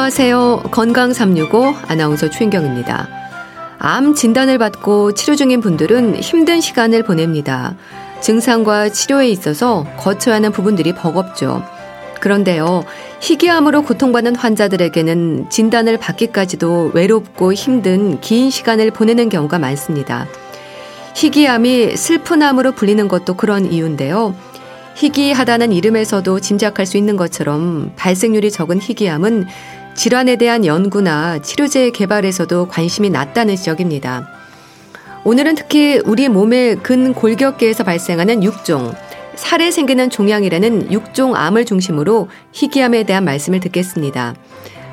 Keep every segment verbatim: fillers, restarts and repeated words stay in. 안녕하세요. 건강 삼육오 아나운서 최인경입니다. 암 진단을 받고 치료 중인 분들은 힘든 시간을 보냅니다. 증상과 치료에 있어서 거쳐야 하는 부분들이 버겁죠. 그런데요, 희귀암으로 고통받는 환자들에게는 진단을 받기까지도 외롭고 힘든 긴 시간을 보내는 경우가 많습니다. 희귀암이 슬픈 암으로 불리는 것도 그런 이유인데요. 희귀하다는 이름에서도 짐작할 수 있는 것처럼 발생률이 적은 희귀암은 질환에 대한 연구나 치료제 개발에서도 관심이 낮다는 지적입니다. 오늘은 특히 우리 몸의 근골격계에서 발생하는 육종, 살에 생기는 종양이라는 육종 암을 중심으로 희귀암에 대한 말씀을 듣겠습니다.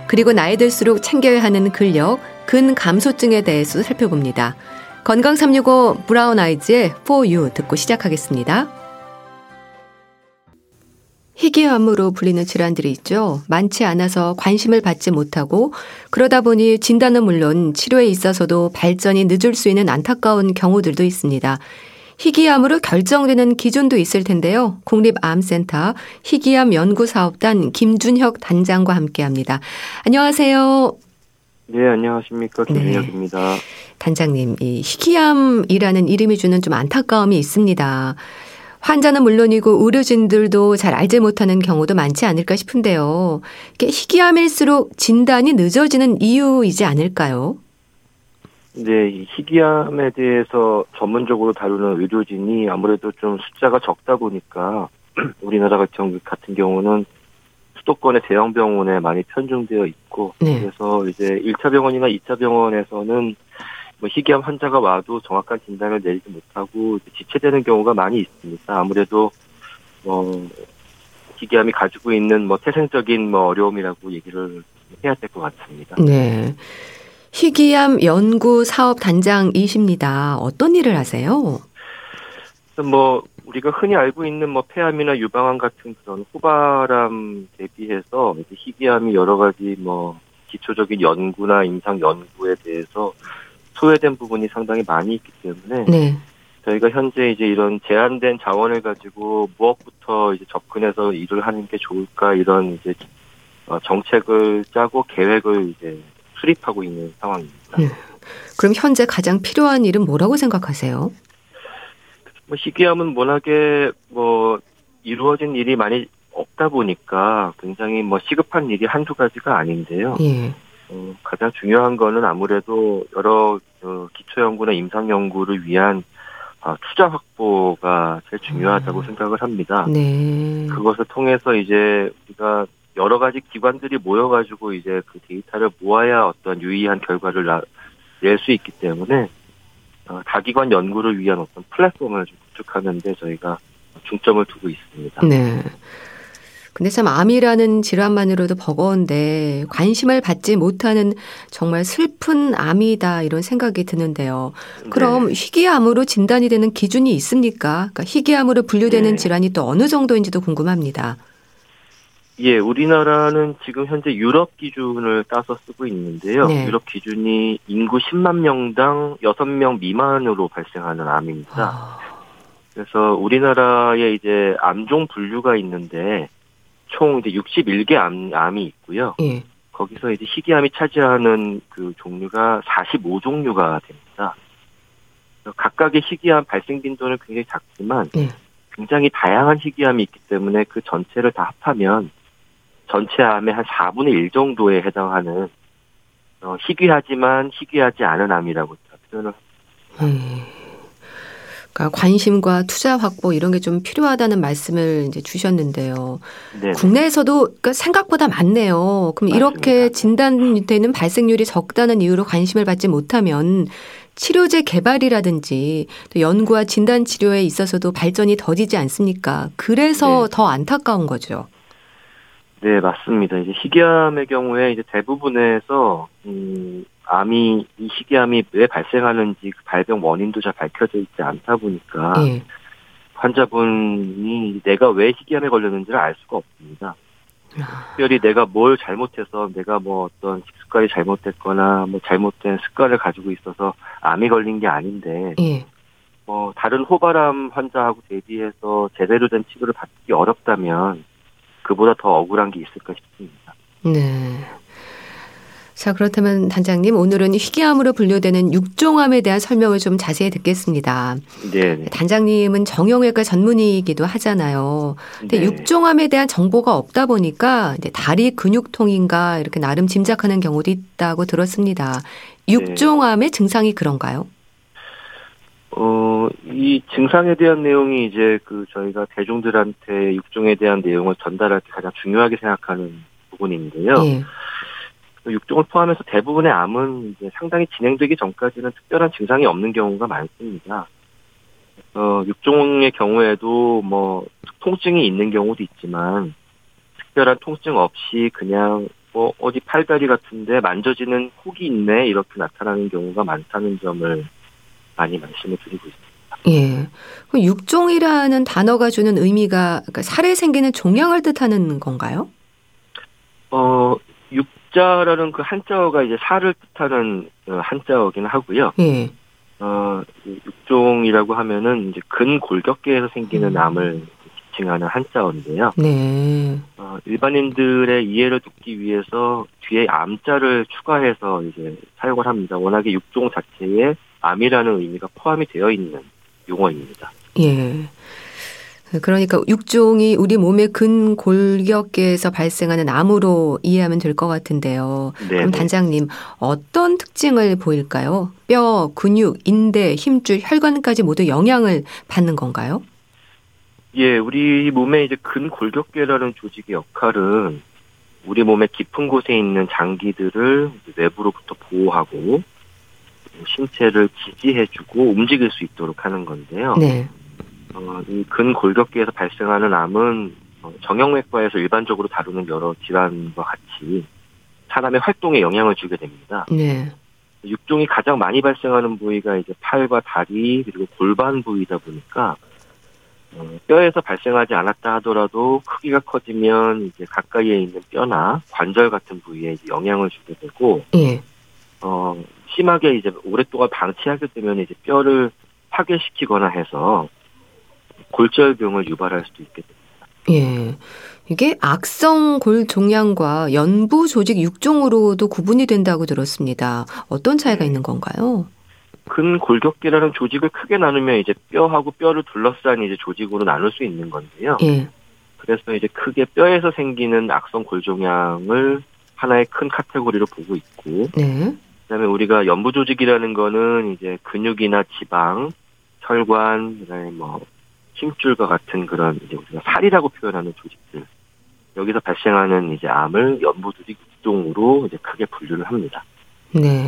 그리고 나이 들수록 챙겨야 하는 근력, 근감소증에 대해서 살펴봅니다. 건강 삼육오 브라운 아이즈의 For You 듣고 시작하겠습니다. 희귀암으로 불리는 질환들이 있죠. 많지 않아서 관심을 받지 못하고 그러다 보니 진단은 물론 치료에 있어서도 발전이 늦을 수 있는 안타까운 경우들도 있습니다. 희귀암으로 결정되는 기준도 있을 텐데요. 국립암센터 희귀암 연구사업단 김준혁 단장과 함께합니다. 안녕하세요. 네, 안녕하십니까. 김준혁입니다. 네. 단장님, 이 희귀암이라는 이름이 주는 좀 안타까움이 있습니다. 환자는 물론이고 의료진들도 잘 알지 못하는 경우도 많지 않을까 싶은데요. 이게 희귀암일수록 진단이 늦어지는 이유이지 않을까요? 네, 희귀암에 대해서 전문적으로 다루는 의료진이 아무래도 좀 숫자가 적다 보니까 우리나라 같은 경우는 수도권의 대형 병원에 많이 편중되어 있고, 네. 그래서 이제 일 차 병원이나 이 차 병원에서는 뭐 희귀암 환자가 와도 정확한 진단을 내리지 못하고 지체되는 경우가 많이 있습니다. 아무래도 뭐 희귀암이 가지고 있는 뭐 태생적인 뭐 어려움이라고 얘기를 해야 될 것 같습니다. 네, 희귀암 연구 사업 단장이십니다. 어떤 일을 하세요? 뭐 우리가 흔히 알고 있는 뭐 폐암이나 유방암 같은 그런 호발암 대비해서 희귀암이 여러 가지 뭐 기초적인 연구나 임상 연구에 대해서 소외된 부분이 상당히 많이 있기 때문에 네. 저희가 현재 이제 이런 제한된 자원을 가지고 무엇부터 이제 접근해서 일을 하는 게 좋을까 이런 이제 정책을 짜고 계획을 이제 수립하고 있는 상황입니다. 네. 그럼 현재 가장 필요한 일은 뭐라고 생각하세요? 뭐 희귀암은 워낙에 뭐 이루어진 일이 많이 없다 보니까 굉장히 뭐 시급한 일이 한두 가지가 아닌데요. 예. 어, 가장 중요한 거는 아무래도 여러 어, 기초연구나 임상연구를 위한 어, 투자 확보가 제일 중요하다고 음. 생각을 합니다. 네. 그것을 통해서 이제 우리가 여러 가지 기관들이 모여가지고 이제 그 데이터를 모아야 어떤 유의한 결과를 낼 수 있기 때문에 어, 다기관 연구를 위한 어떤 플랫폼을 좀 구축하는 데 저희가 중점을 두고 있습니다. 네. 근데 참 암이라는 질환만으로도 버거운데 관심을 받지 못하는 정말 슬픈 암이다 이런 생각이 드는데요. 그럼 네. 희귀암으로 진단이 되는 기준이 있습니까? 그러니까 희귀암으로 분류되는 네. 질환이 또 어느 정도인지도 궁금합니다. 예, 우리나라는 지금 현재 유럽 기준을 따서 쓰고 있는데요. 네. 유럽 기준이 인구 십만 명당 여섯 명 미만으로 발생하는 암입니다. 아. 그래서 우리나라에 이제 암종 분류가 있는데 총 이제 육십일 개 암, 암이 있고요. 예. 거기서 이제 희귀암이 차지하는 그 종류가 사십오 종류가 됩니다. 각각의 희귀암 발생 빈도는 굉장히 작지만 예. 굉장히 다양한 희귀암이 있기 때문에 그 전체를 다 합하면 전체 암의 한 사분의 일 정도에 해당하는 어, 희귀하지만 희귀하지 않은 암이라고 표현을 합니다. 음. 그러니까 관심과 투자 확보 이런 게 좀 필요하다는 말씀을 이제 주셨는데요. 네네. 국내에서도 그러니까 생각보다 많네요. 그럼 맞습니다. 이렇게 진단되는 발생률이 적다는 이유로 관심을 받지 못하면 치료제 개발이라든지 또 연구와 진단 치료에 있어서도 발전이 더디지 않습니까? 그래서 네. 더 안타까운 거죠. 네, 맞습니다. 이제 희귀암의 경우에 이제 대부분에서 음. 암이, 이 희귀암이 왜 발생하는지 그 발병 원인도 잘 밝혀져 있지 않다 보니까 예. 환자분이 내가 왜 희귀암에 걸렸는지를 알 수가 없습니다. 아. 특별히 내가 뭘 잘못해서 내가 뭐 어떤 식습관이 잘못됐거나 뭐 잘못된 습관을 가지고 있어서 암이 걸린 게 아닌데 예. 뭐 다른 호발암 환자하고 대비해서 제대로 된 치료를 받기 어렵다면 그보다 더 억울한 게 있을까 싶습니다. 네. 자, 그렇다면 단장님, 오늘은 희귀암으로 분류되는 육종암에 대한 설명을 좀 자세히 듣겠습니다. 네. 단장님은 정형외과 전문의이기도 하잖아요. 근데 네. 육종암에 대한 정보가 없다 보니까 이제 다리 근육통인가 이렇게 나름 짐작하는 경우도 있다고 들었습니다. 육종암의 네. 증상이 그런가요? 어, 이 증상에 대한 내용이 이제 그 저희가 대중들한테 육종에 대한 내용을 전달할 때 가장 중요하게 생각하는 부분인데요. 네. 육종을 포함해서 대부분의 암은 이제 상당히 진행되기 전까지는 특별한 증상이 없는 경우가 많습니다. 어, 육종의 경우에도 뭐 통증이 있는 경우도 있지만 특별한 통증 없이 그냥 뭐 어디 팔다리 같은데 만져지는 혹이 있네 이렇게 나타나는 경우가 많다는 점을 많이 말씀을 드리고 있습니다. 예, 그럼 육종이라는 단어가 주는 의미가 그러니까 살에 생기는 종양을 뜻하는 건가요? 어, 육 육자라는 그 한자어가 이제 살을 뜻하는 한자어긴 하고요. 예. 어, 육종이라고 하면은 이제 근골격계에서 생기는 음. 암을 지칭하는 한자어인데요. 네. 어, 일반인들의 이해를 돕기 위해서 뒤에 암자를 추가해서 이제 사용을 합니다. 워낙에 육종 자체에 암이라는 의미가 포함이 되어 있는 용어입니다. 예. 그러니까 육종이 우리 몸의 근골격계에서 발생하는 암으로 이해하면 될 것 같은데요. 네네. 그럼 단장님, 어떤 특징을 보일까요? 뼈, 근육, 인대, 힘줄, 혈관까지 모두 영향을 받는 건가요? 예, 우리 몸의 이제 근골격계라는 조직의 역할은 우리 몸의 깊은 곳에 있는 장기들을 외부로부터 보호하고 신체를 지지해주고 움직일 수 있도록 하는 건데요. 네. 어, 이 근골격계에서 발생하는 암은 정형외과에서 일반적으로 다루는 여러 질환과 같이 사람의 활동에 영향을 주게 됩니다. 네. 육종이 가장 많이 발생하는 부위가 이제 팔과 다리 그리고 골반 부위다 보니까 어, 뼈에서 발생하지 않았다 하더라도 크기가 커지면 이제 가까이에 있는 뼈나 관절 같은 부위에 영향을 주게 되고, 네. 어, 심하게 이제 오랫동안 방치하게 되면 이제 뼈를 파괴시키거나 해서 골절병을 유발할 수도 있게 됩니다. 예, 이게 악성 골종양과 연부 조직 육종으로도 구분이 된다고 들었습니다. 어떤 차이가 있는 건가요? 근골격계라는 조직을 크게 나누면 이제 뼈하고 뼈를 둘러싼 이제 조직으로 나눌 수 있는 건데요. 예. 그래서 이제 크게 뼈에서 생기는 악성 골종양을 하나의 큰 카테고리로 보고 있고, 네. 그다음에 우리가 연부 조직이라는 거는 이제 근육이나 지방, 혈관, 그다음에 뭐 힘줄과 같은 그런 이제 우리가 살이라고 표현하는 조직들, 여기서 발생하는 이제 암을 연부 조직 육종으로 이제 크게 분류를 합니다. 네,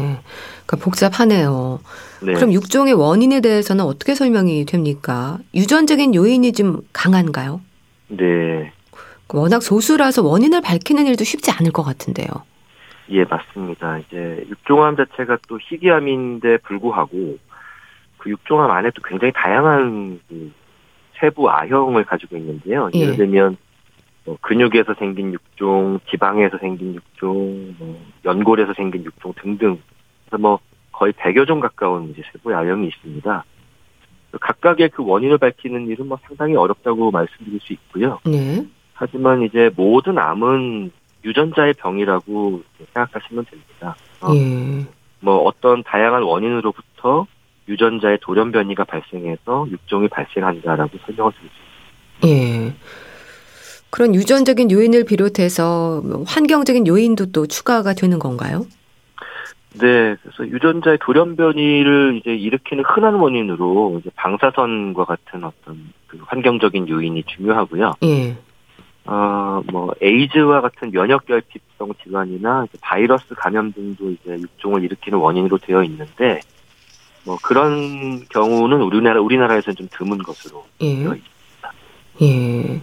그러니까 복잡하네요. 네. 그럼 육종의 원인에 대해서는 어떻게 설명이 됩니까? 유전적인 요인이 좀 강한가요? 네. 워낙 소수라서 원인을 밝히는 일도 쉽지 않을 것 같은데요. 예, 맞습니다. 이제 육종암 자체가 또 희귀암인데 불구하고 그 육종암 안에도 굉장히 다양한 그 세부 아형을 가지고 있는데요. 예를 들면 뭐 근육에서 생긴 육종, 지방에서 생긴 육종, 뭐 연골에서 생긴 육종 등등. 그래서 뭐 거의 백여 종 가까운 이제 세부 아형이 있습니다. 각각의 그 원인을 밝히는 일은 뭐 상당히 어렵다고 말씀드릴 수 있고요. 네. 하지만 이제 모든 암은 유전자의 병이라고 생각하시면 됩니다. 어, 예. 뭐 어떤 다양한 원인으로부터 유전자의 돌연변이가 발생해서 육종이 발생한다라고 설명을 드릴 수 있습니다. 예. 그런 유전적인 요인을 비롯해서 환경적인 요인도 또 추가가 되는 건가요? 네. 그래서 유전자의 돌연변이를 이제 일으키는 흔한 원인으로 이제 방사선과 같은 어떤 그 환경적인 요인이 중요하고요. 예. 어, 뭐 에이즈와 같은 면역 결핍성 질환이나 이제 바이러스 감염 등도 이제 육종을 일으키는 원인으로 되어 있는데 뭐 그런 경우는 우리나라 우리나라에서는 좀 드문 것으로 예. 되어 있습니다. 예.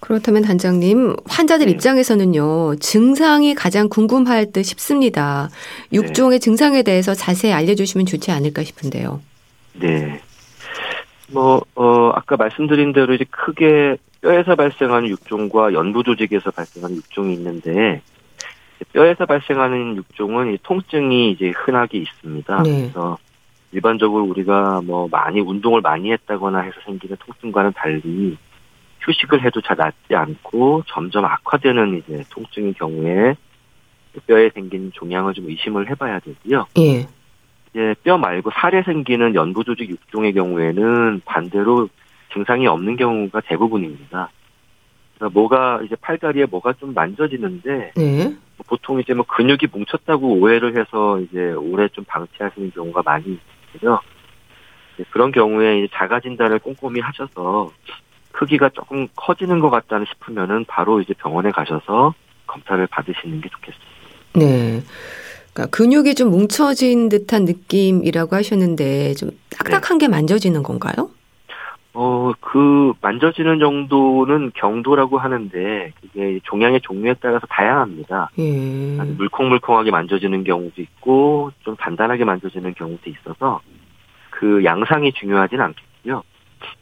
그렇다면 단장님, 환자들 네. 입장에서는요 증상이 가장 궁금할 듯 싶습니다. 육종의 네. 증상에 대해서 자세히 알려주시면 좋지 않을까 싶은데요. 네. 뭐 어, 아까 말씀드린 대로 이제 크게 뼈에서 발생하는 육종과 연부 조직에서 발생하는 육종이 있는데. 뼈에서 발생하는 육종은 통증이 이제 흔하게 있습니다. 네. 그래서 일반적으로 우리가 뭐 많이 운동을 많이 했다거나 해서 생기는 통증과는 달리 휴식을 해도 잘 낫지 않고 점점 악화되는 이제 통증인 경우에 뼈에 생긴 종양을 좀 의심을 해봐야 되고요. 예. 이제 뼈 말고 살에 생기는 연부 조직 육종의 경우에는 반대로 증상이 없는 경우가 대부분입니다. 그러니까 뭐가 이제 팔다리에 뭐가 좀 만져지는데 예. 보통 이제 뭐 근육이 뭉쳤다고 오해를 해서 이제 오래 좀 방치하시는 경우가 많이 있거든요. 그런 경우에 이제 자가 진단을 꼼꼼히 하셔서 크기가 조금 커지는 것 같다 싶으면은 바로 이제 병원에 가셔서 검사를 받으시는 게 좋겠습니다. 네, 그러니까 근육이 좀 뭉쳐진 듯한 느낌이라고 하셨는데 좀 딱딱한 네. 게 만져지는 건가요? 어, 그 만져지는 정도는 경도라고 하는데 그게 종양의 종류에 따라서 다양합니다. 예. 아주 물컹물컹하게 만져지는 경우도 있고 좀 단단하게 만져지는 경우도 있어서 그 양상이 중요하진 않겠고요.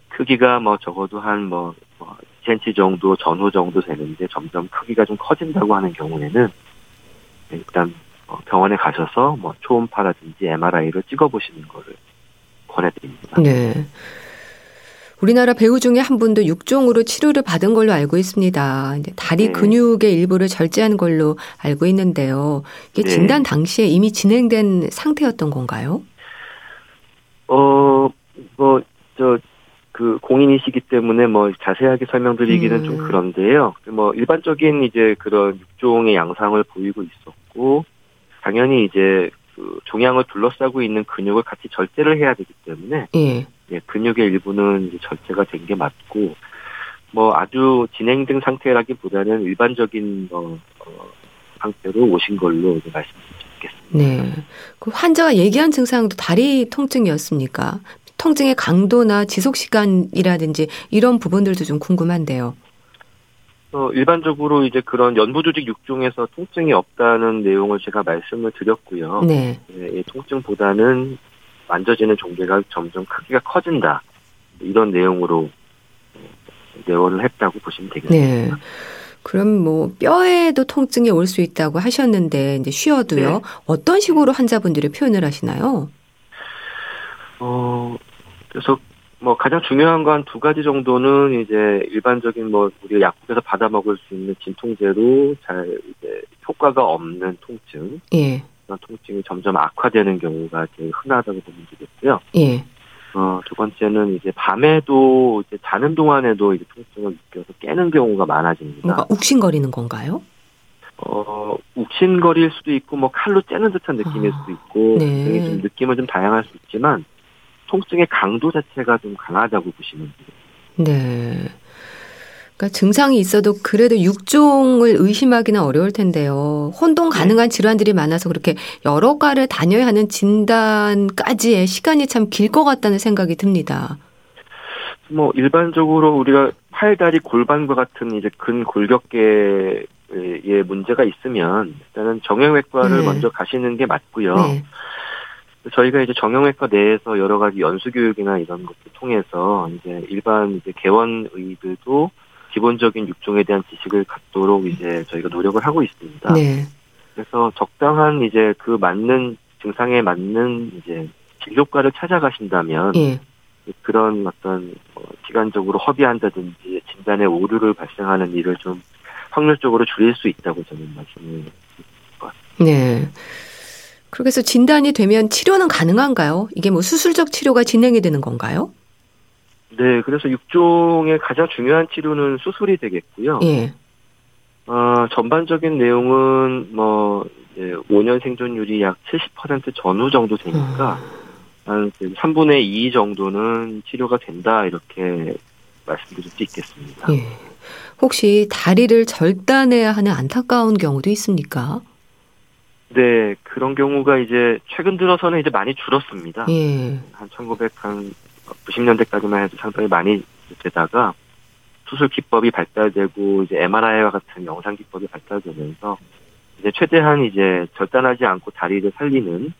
크기가 뭐 적어도 한 뭐 이 센티미터 정도 전후 정도 되는데 점점 크기가 좀 커진다고 하는 경우에는 일단 병원에 가셔서 뭐 초음파라든지 엠알아이를 찍어보시는 거를 권해드립니다. 네. 우리나라 배우 중에 한 분도 육종으로 치료를 받은 걸로 알고 있습니다. 이제 다리 네. 근육의 일부를 절제한 걸로 알고 있는데요. 이게 진단 당시에 이미 진행된 상태였던 건가요? 어, 뭐, 저, 그, 공인이시기 때문에 뭐, 자세하게 설명드리기는 음. 좀 그런데요. 뭐, 일반적인 이제 그런 육종의 양상을 보이고 있었고, 당연히 이제, 그, 종양을 둘러싸고 있는 근육을 같이 절제를 해야 되기 때문에, 예. 예, 근육의 일부는 이제 절제가 된 게 맞고, 뭐, 아주 진행된 상태라기 보다는 일반적인, 뭐, 어, 상태로 오신 걸로 이제 말씀드립니다. 네. 그 환자가 얘기한 증상도 다리 통증이었습니까? 통증의 강도나 지속 시간이라든지 이런 부분들도 좀 궁금한데요. 어, 일반적으로 이제 그런 연부 조직 육종에서 통증이 없다는 내용을 제가 말씀을 드렸고요. 네. 예, 통증보다는 만져지는 종괴가 점점 크기가 커진다. 이런 내용으로 내원을 했다고 보시면 되겠습니다. 네. 그럼 뭐 뼈에도 통증이 올 수 있다고 하셨는데 이제 쉬어도요. 네. 어떤 식으로 환자분들이 표현을 하시나요? 어 그래서 뭐 가장 중요한 건 두 가지 정도는 이제 일반적인 뭐 우리 약국에서 받아 먹을 수 있는 진통제로 잘 이제 효과가 없는 통증, 예. 그런 통증이 점점 악화되는 경우가 제일 흔하다고 보면 되겠고요. 예. 어, 두 번째는 이제 밤에도 이제 자는 동안에도 이제 통증을 느껴서 깨는 경우가 많아집니다. 뭔가 욱신거리는 건가요? 어, 욱신거릴 수도 있고 뭐 칼로 째는 듯한 느낌일 아, 수도 있고 네. 좀 느낌은 좀 다양할 수 있지만 통증의 강도 자체가 좀 강하다고 보시면 돼요. 네. 그러니까 증상이 있어도 그래도 육종을 의심하기는 어려울 텐데요. 혼동 가능한 네. 질환들이 많아서 그렇게 여러 과를 다녀야 하는 진단까지의 시간이 참 길 것 같다는 생각이 듭니다. 뭐 일반적으로 우리가 팔, 다리, 골반과 같은 이제 근골격계에 문제가 있으면 일단은 정형외과를 네. 먼저 가시는 게 맞고요. 네. 저희가 이제 정형외과 내에서 여러 가지 연수교육이나 이런 것도 통해서 이제 일반 이제 개원의들도 기본적인 육종에 대한 지식을 갖도록 이제 저희가 노력을 하고 있습니다. 네. 그래서 적당한 이제 그 맞는 증상에 맞는 이제 진료과를 찾아가신다면 네. 그런 어떤 시간적으로 허비한다든지 진단에 오류를 발생하는 일을 좀 확률적으로 줄일 수 있다고 저는 말씀을 드릴 것 같습니다. 네. 그래서 진단이 되면 치료는 가능한가요? 이게 뭐 수술적 치료가 진행이 되는 건가요? 네, 그래서 육종의 가장 중요한 치료는 수술이 되겠고요. 예. 어, 전반적인 내용은 뭐 이제 오 년 생존율이 약 칠십 퍼센트 전후 정도 되니까 음. 한 삼분의 이 정도는 치료가 된다 이렇게 말씀드릴 수 있겠습니다. 예. 혹시 다리를 절단해야 하는 안타까운 경우도 있습니까? 네, 그런 경우가 이제 최근 들어서는 이제 많이 줄었습니다. 예. 한 천구백구십 년대까지만 해도 상당히 많이 되다가 수술 기법이 발달되고 이제 엠알아이와 같은 영상 기법이 발달되면서 이제 최대한 이제 절단하지 않고 다리를 살리는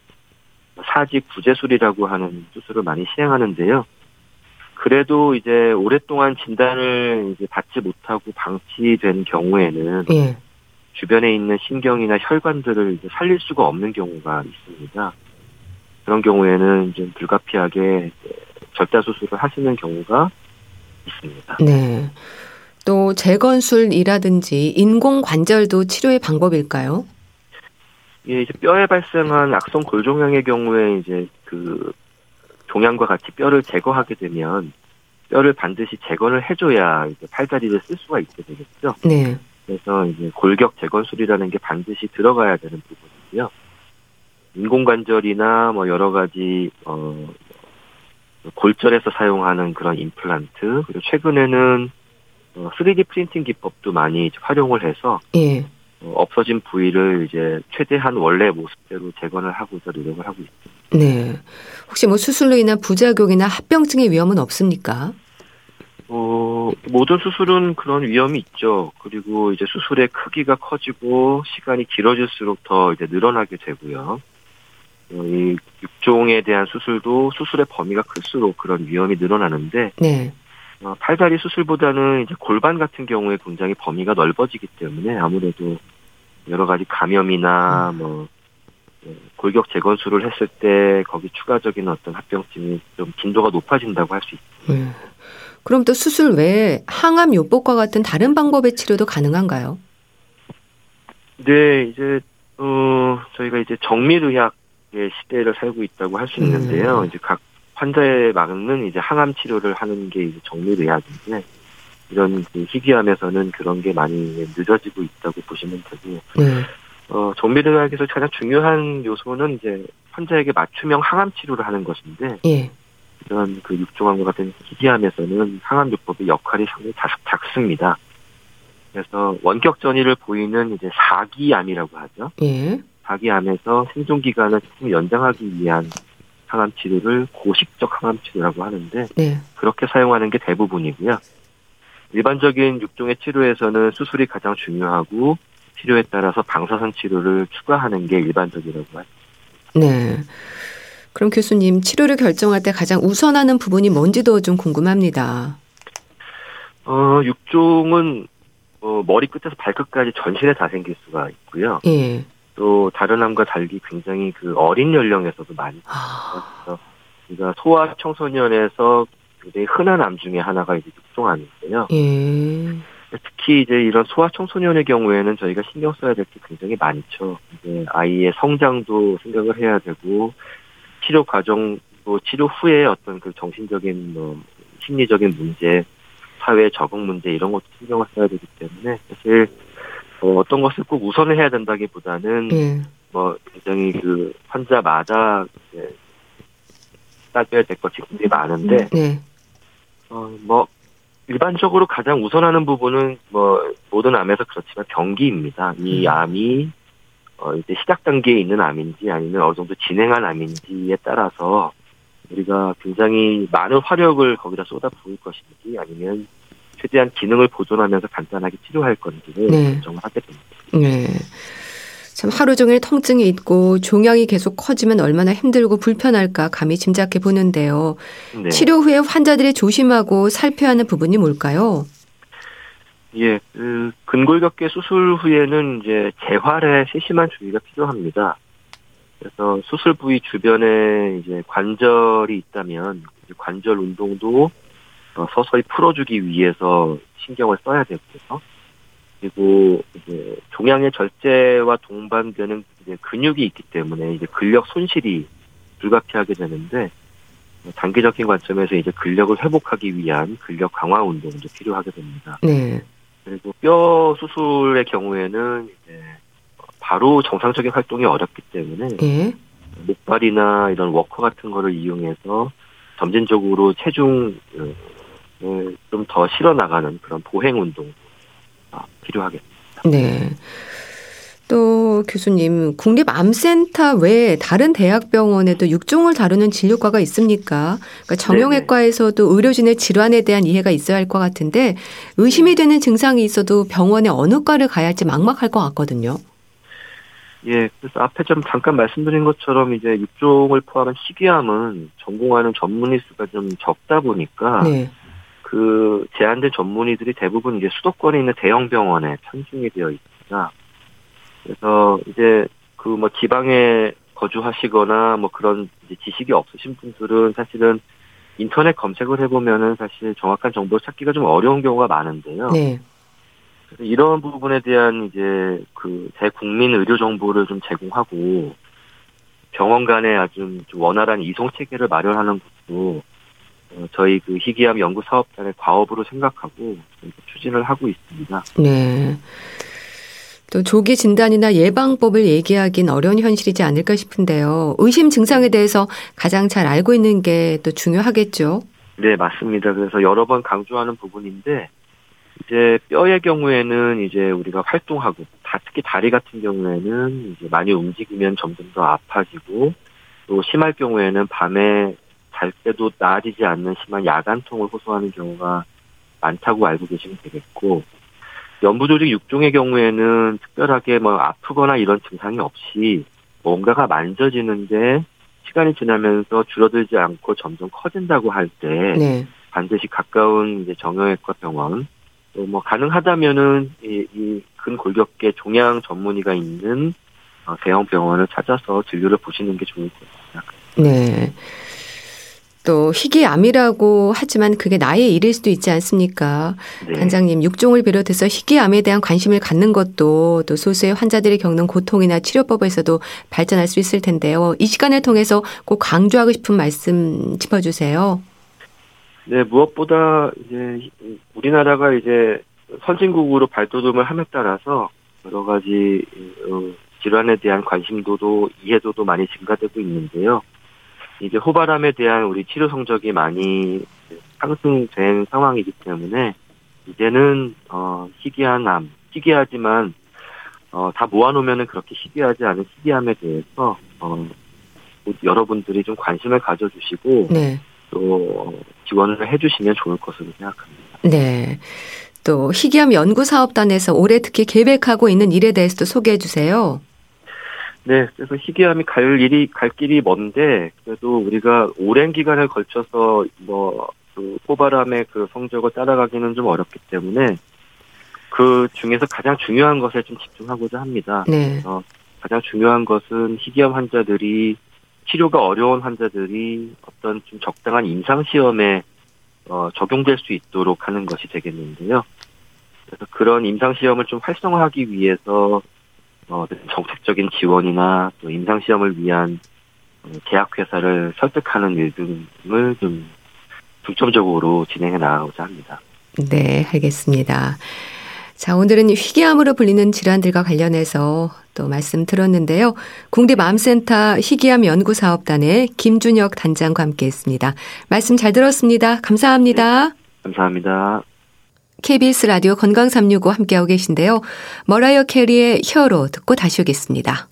사지 구제술이라고 하는 수술을 많이 시행하는데요. 그래도 이제 오랫동안 진단을 이제 받지 못하고 방치된 경우에는 예. 주변에 있는 신경이나 혈관들을 이제 살릴 수가 없는 경우가 있습니다. 그런 경우에는 좀 불가피하게 절단 수술을 하시는 경우가 있습니다. 네. 또 재건술이라든지 인공 관절도 치료의 방법일까요? 예, 이제 뼈에 발생한 악성 골종양의 경우에 이제 그 종양과 같이 뼈를 제거하게 되면 뼈를 반드시 재건을 해줘야 이제 팔다리를 쓸 수가 있게 되겠죠. 네. 그래서 이제 골격 재건술이라는 게 반드시 들어가야 되는 부분이고요. 인공관절이나 뭐 여러 가지 어 골절에서 사용하는 그런 임플란트, 그리고 최근에는 쓰리디 프린팅 기법도 많이 활용을 해서 예. 없어진 부위를 이제 최대한 원래 모습대로 재건을 하고자 노력을 하고 있습니다. 네. 혹시 뭐 수술로 인한 부작용이나 합병증의 위험은 없습니까? 어, 모든 수술은 그런 위험이 있죠. 그리고 이제 수술의 크기가 커지고 시간이 길어질수록 더 이제 늘어나게 되고요. 이 육종에 대한 수술도 수술의 범위가 클수록 그런 위험이 늘어나는데 네. 어, 팔다리 수술보다는 이제 골반 같은 경우에 굉장히 범위가 넓어지기 때문에 아무래도 여러 가지 감염이나 음. 뭐 골격 재건술을 했을 때 거기 추가적인 어떤 합병증이 좀 빈도가 높아진다고 할 수 있습니다. 음. 그럼 또 수술 외에 항암 요법과 같은 다른 방법의 치료도 가능한가요? 네, 이제 어, 저희가 이제 정밀의학 시대를 살고 있다고 할 수 있는데요. 음. 이제 각 환자에 맞는 이제 항암 치료를 하는 게 이제 정밀의학인데 이런 그 희귀암에서는 그런 게 많이 늦어지고 있다고 보시면 되고, 음. 어 정밀의학에서 가장 중요한 요소는 이제 환자에게 맞춤형 항암 치료를 하는 것인데, 예. 이런 그 육종암과 같은 희귀암에서는 항암 요법의 역할이 상당히 작, 작습니다. 그래서 원격 전이를 보이는 이제 사기암이라고 하죠. 예. 사기암에서 생존기간을 조금 연장하기 위한 항암 치료를 고식적 항암 치료라고 하는데 네. 그렇게 사용하는 게 대부분이고요. 일반적인 육종의 치료에서는 수술이 가장 중요하고 치료에 따라서 방사선 치료를 추가하는 게 일반적이라고 합니다. 네. 그럼 교수님, 치료를 결정할 때 가장 우선하는 부분이 뭔지도 좀 궁금합니다. 어, 육종은 어, 머리 끝에서 발끝까지 전신에 다 생길 수가 있고요. 예. 또 다른 암과 달리 굉장히 그 어린 연령에서도 많이 그래서 우리가 소아 청소년에서 굉장히 흔한 암 중에 하나가 이제 육종암인데요. 예. 특히 이제 이런 소아 청소년의 경우에는 저희가 신경 써야 될 게 굉장히 많죠. 이제 아이의 성장도 생각을 해야 되고 치료 과정도 치료 후에 어떤 그 정신적인 뭐 심리적인 문제, 사회 적응 문제 이런 것도 신경을 써야 되기 때문에 사실. 어, 어떤 것을 꼭 우선을 해야 된다기보다는 예. 뭐 굉장히 그 환자마다 이제 따져야 될 것이 굉장히 많은데 예. 어, 뭐 일반적으로 가장 우선하는 부분은 뭐 모든 암에서 그렇지만 병기입니다. 이 음. 암이 어, 이제 시작 단계에 있는 암인지 아니면 어느 정도 진행한 암인지에 따라서 우리가 굉장히 많은 화력을 거기다 쏟아부을 것인지 아니면 최대한 기능을 보존하면서 간단하게 치료할 건지를 네. 결정을 하게 됩니다. 네, 참 하루 종일 통증이 있고 종양이 계속 커지면 얼마나 힘들고 불편할까 감히 짐작해 보는데요. 네. 치료 후에 환자들이 조심하고 살펴야 하는 부분이 뭘까요? 예, 그 근골격계 수술 후에는 이제 재활에 세심한 주의가 필요합니다. 그래서 수술 부위 주변에 이제 관절이 있다면 관절 운동도 어, 서서히 풀어주기 위해서 신경을 써야 되고요. 그리고 이제 종양의 절제와 동반되는 이제 근육이 있기 때문에 이제 근력 손실이 불가피하게 되는데 장기적인 관점에서 이제 근력을 회복하기 위한 근력 강화 운동도 필요하게 됩니다. 네. 그리고 뼈 수술의 경우에는 이제 바로 정상적인 활동이 어렵기 때문에 네. 목발이나 이런 워커 같은 거를 이용해서 점진적으로 체중 좀 더 실어나가는 그런 보행운동 필요하겠습니다. 네. 또 교수님, 국립암센터 외에 다른 대학병원에도 육종을 다루는 진료과가 있습니까? 그러니까 정형외과에서도 의료진의 질환에 대한 이해가 있어야 할 것 같은데 의심이 되는 증상이 있어도 병원에 어느 과를 가야 할지 막막할 것 같거든요. 예, 그래서 앞에 좀 잠깐 말씀드린 것처럼 이제 육종을 포함한 희귀암은 전공하는 전문의 수가 좀 적다 보니까 네. 그 제한된 전문의들이 대부분 이제 수도권에 있는 대형 병원에 편중이 되어 있습니다. 그래서 이제 그 뭐 지방에 거주하시거나 뭐 그런 이제 지식이 없으신 분들은 사실은 인터넷 검색을 해보면은 사실 정확한 정보를 찾기가 좀 어려운 경우가 많은데요. 네. 그래서 이런 부분에 대한 이제 그 대국민 의료 정보를 좀 제공하고 병원 간에 아주 좀 원활한 이송 체계를 마련하는 것도 저희 그 희귀암 연구 사업단의 과업으로 생각하고 추진을 하고 있습니다. 네. 또 조기 진단이나 예방법을 얘기하긴 어려운 현실이지 않을까 싶은데요. 의심 증상에 대해서 가장 잘 알고 있는 게 또 중요하겠죠. 네, 맞습니다. 그래서 여러 번 강조하는 부분인데 이제 뼈의 경우에는 이제 우리가 활동하고 다, 특히 다리 같은 경우에는 이제 많이 움직이면 점점 더 아파지고 또 심할 경우에는 밤에 잘 때도 나아지지 않는 심한 야간통을 호소하는 경우가 많다고 알고 계시면 되겠고, 연부조직 육종의 경우에는 특별하게 뭐 아프거나 이런 증상이 없이 뭔가가 만져지는데 시간이 지나면서 줄어들지 않고 점점 커진다고 할 때 네. 반드시 가까운 이제 정형외과 병원 또 뭐 가능하다면은 이, 이 근골격계 종양 전문의가 있는 대형 병원을 찾아서 진료를 보시는 게 좋을 것 같습니다. 네. 또 희귀암이라고 하지만 그게 나이의 일일 수도 있지 않습니까? 네. 단장님, 육종을 비롯해서 희귀암에 대한 관심을 갖는 것도 또 소수의 환자들이 겪는 고통이나 치료법에서도 발전할 수 있을 텐데요. 이 시간을 통해서 꼭 강조하고 싶은 말씀 짚어주세요. 네, 무엇보다 이제 우리나라가 이제 선진국으로 발돋움을 함에 따라서 여러 가지 질환에 대한 관심도도 이해도도 많이 증가되고 있는데요. 이제 호발암에 대한 우리 치료 성적이 많이 상승된 상황이기 때문에 이제는 어, 희귀한 암, 희귀하지만 어, 다 모아놓으면은 그렇게 희귀하지 않은 희귀암에 대해서 어, 여러분들이 좀 관심을 가져주시고 네. 또 지원을 해주시면 좋을 것으로 생각합니다. 네. 또 희귀암 연구사업단에서 올해 특히 계획하고 있는 일에 대해서도 소개해 주세요. 네, 그래서 희귀암이 갈 일이, 갈 길이 먼데, 그래도 우리가 오랜 기간을 걸쳐서, 뭐, 그, 호발암의 그 성적을 따라가기는 좀 어렵기 때문에, 그 중에서 가장 중요한 것에 좀 집중하고자 합니다. 네. 어, 가장 중요한 것은 희귀암 환자들이, 치료가 어려운 환자들이 어떤 좀 적당한 임상시험에, 어, 적용될 수 있도록 하는 것이 되겠는데요. 그래서 그런 임상시험을 좀 활성화하기 위해서, 어, 정책적인 지원이나 또 임상시험을 위한 제약회사를 설득하는 일 등을 좀 중점적으로 진행해 나가고자 합니다. 네, 알겠습니다. 자, 오늘은 희귀암으로 불리는 질환들과 관련해서 또 말씀 들었는데요. 국립암센터 희귀암 연구사업단의 김준혁 단장과 함께했습니다. 말씀 잘 들었습니다. 감사합니다. 네, 감사합니다. 케이비에스 라디오 건강삼육오 함께하고 계신데요. 머라이어 캐리의 히어로 듣고 다시 오겠습니다.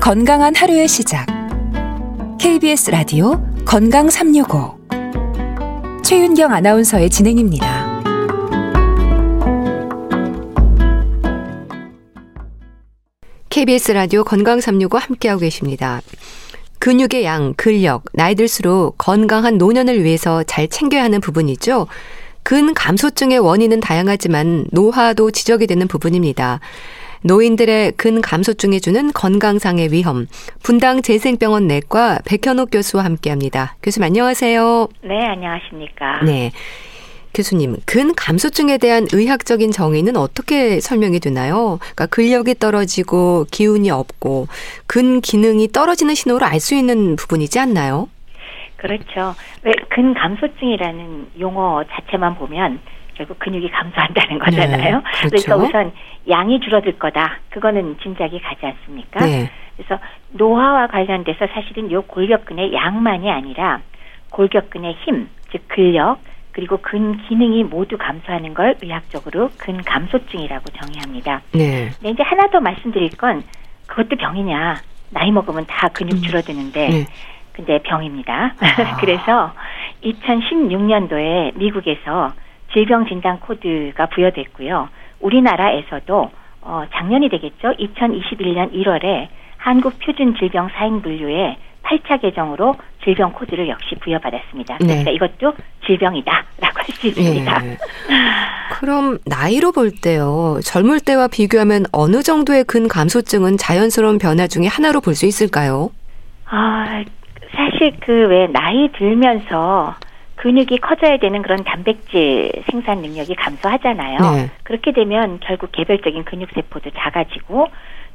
건강한 하루의 시작. 케이비에스 라디오 건강삼육오. 최윤경 아나운서의 진행입니다. 케이비에스 라디오 건강삼육오 함께하고 계십니다. 근육의 양, 근력, 나이 들수록 건강한 노년을 위해서 잘 챙겨야 하는 부분이죠. 근 감소증의 원인은 다양하지만 노화도 지적이 되는 부분입니다. 노인들의 근 감소증이 주는 건강상의 위험, 분당재생병원 내과 백현옥 교수와 함께합니다. 교수님 안녕하세요. 네, 안녕하십니까. 네, 교수님, 근 감소증에 대한 의학적인 정의는 어떻게 설명이 되나요? 그러니까 근력이 떨어지고 기운이 없고 근 기능이 떨어지는 신호로 알 수 있는 부분이지 않나요? 그렇죠. 왜 근 감소증이라는 용어 자체만 보면 결국 근육이 감소한다는 거잖아요. 네, 그렇죠. 그래서 우선 양이 줄어들 거다. 그거는 짐작이 가지 않습니까? 네. 그래서 노화와 관련돼서 사실은 요 골격근의 양만이 아니라 골격근의 힘, 즉 근력, 그리고 근 기능이 모두 감소하는 걸 의학적으로 근 감소증이라고 정의합니다. 네. 근데 이제 하나 더 말씀드릴 건 그것도 병이냐. 나이 먹으면 다 근육 줄어드는데. 네. 근데 병입니다. 아. 그래서 이천십육 년도에 미국에서 질병진단코드가 부여됐고요. 우리나라에서도 어, 작년이 되겠죠. 이천이십일 년 일월에 한국표준질병사인분류의 팔 차 개정으로 질병 코드를 역시 부여받았습니다. 그러니까 네. 이것도 질병이다라고 할 수 있습니다. 네. 그럼 나이로 볼 때요. 젊을 때와 비교하면 어느 정도의 근 감소증은 자연스러운 변화 중에 하나로 볼 수 있을까요? 아, 사실 그 왜 나이 들면서 근육이 커져야 되는 그런 단백질 생산 능력이 감소하잖아요. 네. 그렇게 되면 결국 개별적인 근육세포도 작아지고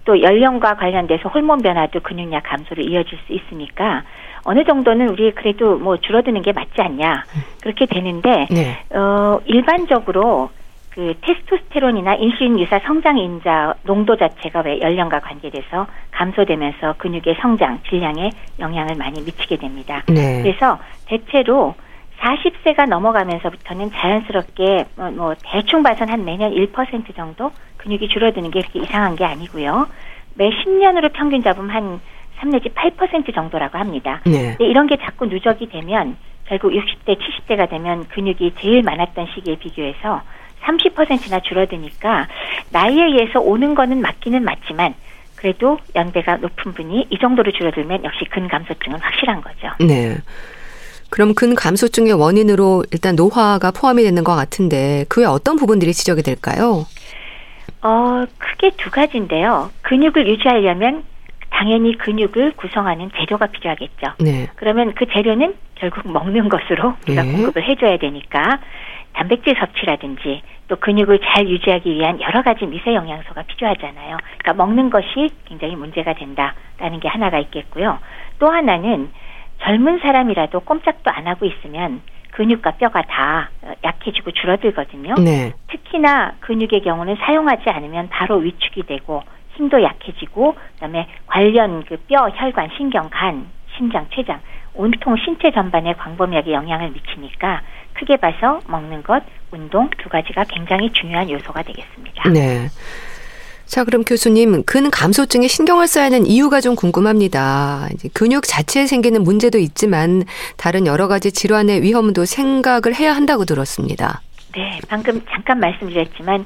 또 연령과 관련돼서 호르몬 변화도 근육량 감소로 이어질 수 있으니까 어느 정도는 우리 그래도 뭐 줄어드는 게 맞지 않냐 그렇게 되는데 네. 어, 일반적으로 그 테스토스테론이나 인슐린 유사 성장 인자 농도 자체가 왜 연령과 관계돼서 감소되면서 근육의 성장, 질량에 영향을 많이 미치게 됩니다. 네. 그래서 대체로 사십 세가 넘어가면서부터는 자연스럽게 뭐, 뭐 대충 봐선 한 매년 일 퍼센트 정도 근육이 줄어드는 게 그렇게 이상한 게 아니고요. 매 십 년으로 평균 잡으면 한 삼 내지 팔 퍼센트 정도라고 합니다. 네. 근데 이런 게 자꾸 누적이 되면 결국 육십 대, 칠십 대가 되면 근육이 제일 많았던 시기에 비교해서 삼십 퍼센트나 줄어드니까 나이에 의해서 오는 거는 맞기는 맞지만 그래도 연배가 높은 분이 이 정도로 줄어들면 역시 근감소증은 확실한 거죠. 네. 그럼 근감소증의 원인으로 일단 노화가 포함이 되는 것 같은데 그 외 어떤 부분들이 지적이 될까요? 어, 크게 두 가지인데요. 근육을 유지하려면 당연히 근육을 구성하는 재료가 필요하겠죠. 네. 그러면 그 재료는 결국 먹는 것으로 우리가 네. 공급을 해줘야 되니까 단백질 섭취라든지 또 근육을 잘 유지하기 위한 여러 가지 미세 영양소가 필요하잖아요. 그러니까 먹는 것이 굉장히 문제가 된다라는 게 하나가 있겠고요. 또 하나는 젊은 사람이라도 꼼짝도 안 하고 있으면 근육과 뼈가 다 약해지고 줄어들거든요. 네. 특히나 근육의 경우는 사용하지 않으면 바로 위축이 되고 힘도 약해지고 그다음에 관련 그 뼈, 혈관, 신경, 간, 신장, 췌장 온통 신체 전반에 광범위하게 영향을 미치니까 크게 봐서 먹는 것, 운동 두 가지가 굉장히 중요한 요소가 되겠습니다. 네. 자, 그럼 교수님, 근 감소증에 신경을 써야 하는 이유가 좀 궁금합니다. 이제 근육 자체에 생기는 문제도 있지만 다른 여러 가지 질환의 위험도 생각을 해야 한다고 들었습니다. 네, 방금 잠깐 말씀드렸지만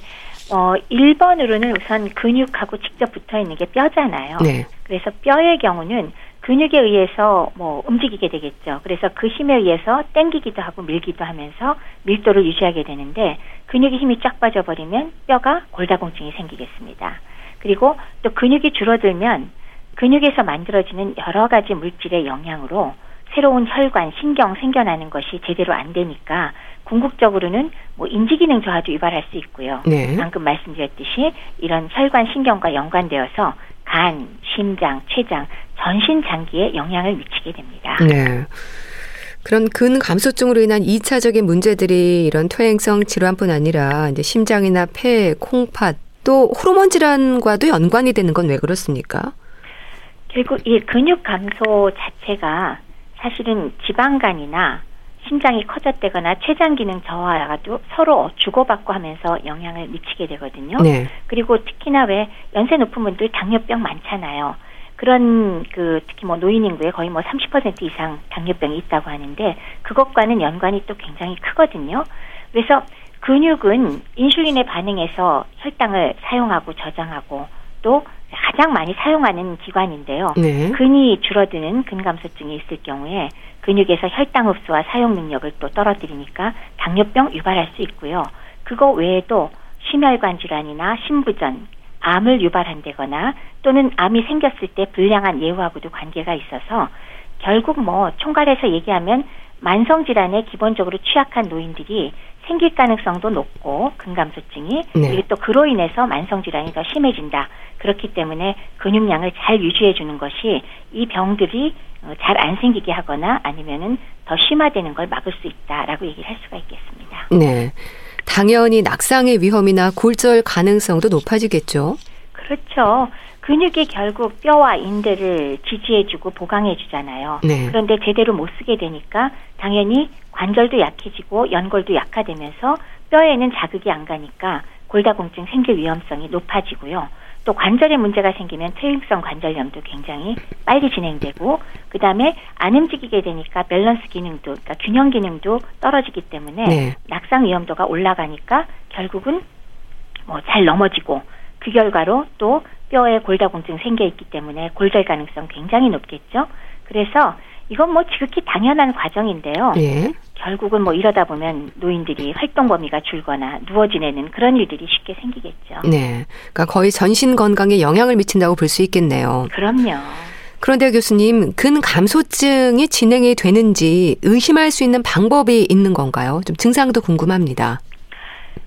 어, 일 번으로는 우선 근육하고 직접 붙어 있는 게 뼈잖아요. 네. 그래서 뼈의 경우는 근육에 의해서 뭐 움직이게 되겠죠. 그래서 그 힘에 의해서 당기기도 하고 밀기도 하면서 밀도를 유지하게 되는데 근육의 힘이 쫙 빠져버리면 뼈가 골다공증이 생기겠습니다. 그리고 또 근육이 줄어들면 근육에서 만들어지는 여러 가지 물질의 영향으로 새로운 혈관, 신경 생겨나는 것이 제대로 안 되니까 궁극적으로는 뭐 인지기능 저하도 유발할 수 있고요. 네. 방금 말씀드렸듯이 이런 혈관, 신경과 연관되어서 간, 심장, 췌장, 전신 장기에 영향을 미치게 됩니다. 네. 그런 근감소증으로 인한 이 차적인 문제들이 이런 퇴행성 질환뿐 아니라 이제 심장이나 폐, 콩팥, 또 호르몬 질환과도 연관이 되는 건 왜 그렇습니까? 결국 이 근육 감소 자체가 사실은 지방간이나 심장이 커졌다거나 췌장 기능 저하라도 서로 주고받고 하면서 영향을 미치게 되거든요. 네. 그리고 특히나 왜 연세 높은 분들 당뇨병 많잖아요. 그런 그 특히 뭐 노인 인구의 거의 뭐 삼십 퍼센트 이상 당뇨병이 있다고 하는데 그것과는 연관이 또 굉장히 크거든요. 그래서 근육은 인슐린에 반응해서 혈당을 사용하고 저장하고 또 가장 많이 사용하는 기관인데요. 네. 근이 줄어드는 근감소증이 있을 경우에 근육에서 혈당 흡수와 사용 능력을 또 떨어뜨리니까 당뇨병 유발할 수 있고요. 그거 외에도 심혈관 질환이나 심부전, 암을 유발한다거나 또는 암이 생겼을 때 불량한 예후하고도 관계가 있어서 결국 뭐 총괄해서 얘기하면 만성 질환에 기본적으로 취약한 노인들이 생길 가능성도 높고 근감소증이 네. 그리고 또 그로 인해서 만성 질환이 더 심해진다. 그렇기 때문에 근육량을 잘 유지해 주는 것이 이 병들이 잘 안 생기게 하거나 아니면은 더 심화되는 걸 막을 수 있다라고 얘기를 할 수가 있겠습니다. 네. 당연히 낙상의 위험이나 골절 가능성도 높아지겠죠. 그렇죠. 근육이 결국 뼈와 인대를 지지해주고 보강해주잖아요. 네. 그런데 제대로 못 쓰게 되니까 당연히 관절도 약해지고 연골도 약화되면서 뼈에는 자극이 안 가니까 골다공증 생길 위험성이 높아지고요. 또 관절에 문제가 생기면 퇴행성 관절염도 굉장히 빨리 진행되고 그다음에 안 움직이게 되니까 밸런스 기능도 그러니까 균형 기능도 떨어지기 때문에 네. 낙상 위험도가 올라가니까 결국은 뭐 잘 넘어지고 그 결과로 또 뼈에 골다공증 생겨 있기 때문에 골절 가능성 굉장히 높겠죠. 그래서 이건 뭐 지극히 당연한 과정인데요. 예. 결국은 뭐 이러다 보면 노인들이 활동 범위가 줄거나 누워 지내는 그런 일들이 쉽게 생기겠죠. 네, 그러니까 거의 전신 건강에 영향을 미친다고 볼 수 있겠네요. 그럼요. 그런데 교수님, 근감소증이 진행이 되는지 의심할 수 있는 방법이 있는 건가요? 좀 증상도 궁금합니다.